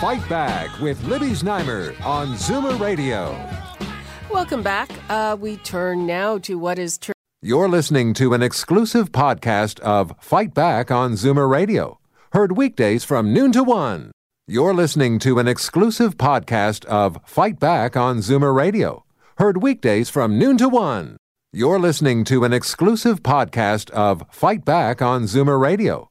Fight Back with Libby Znaimer on Zoomer Radio. Welcome back. We turn now to what is true. You're listening to an exclusive podcast of Fight Back on Zoomer Radio, heard weekdays from noon to one. You're listening to an exclusive podcast of Fight Back on Zoomer Radio, heard weekdays from noon to one. You're listening to an exclusive podcast of Fight Back on Zoomer Radio,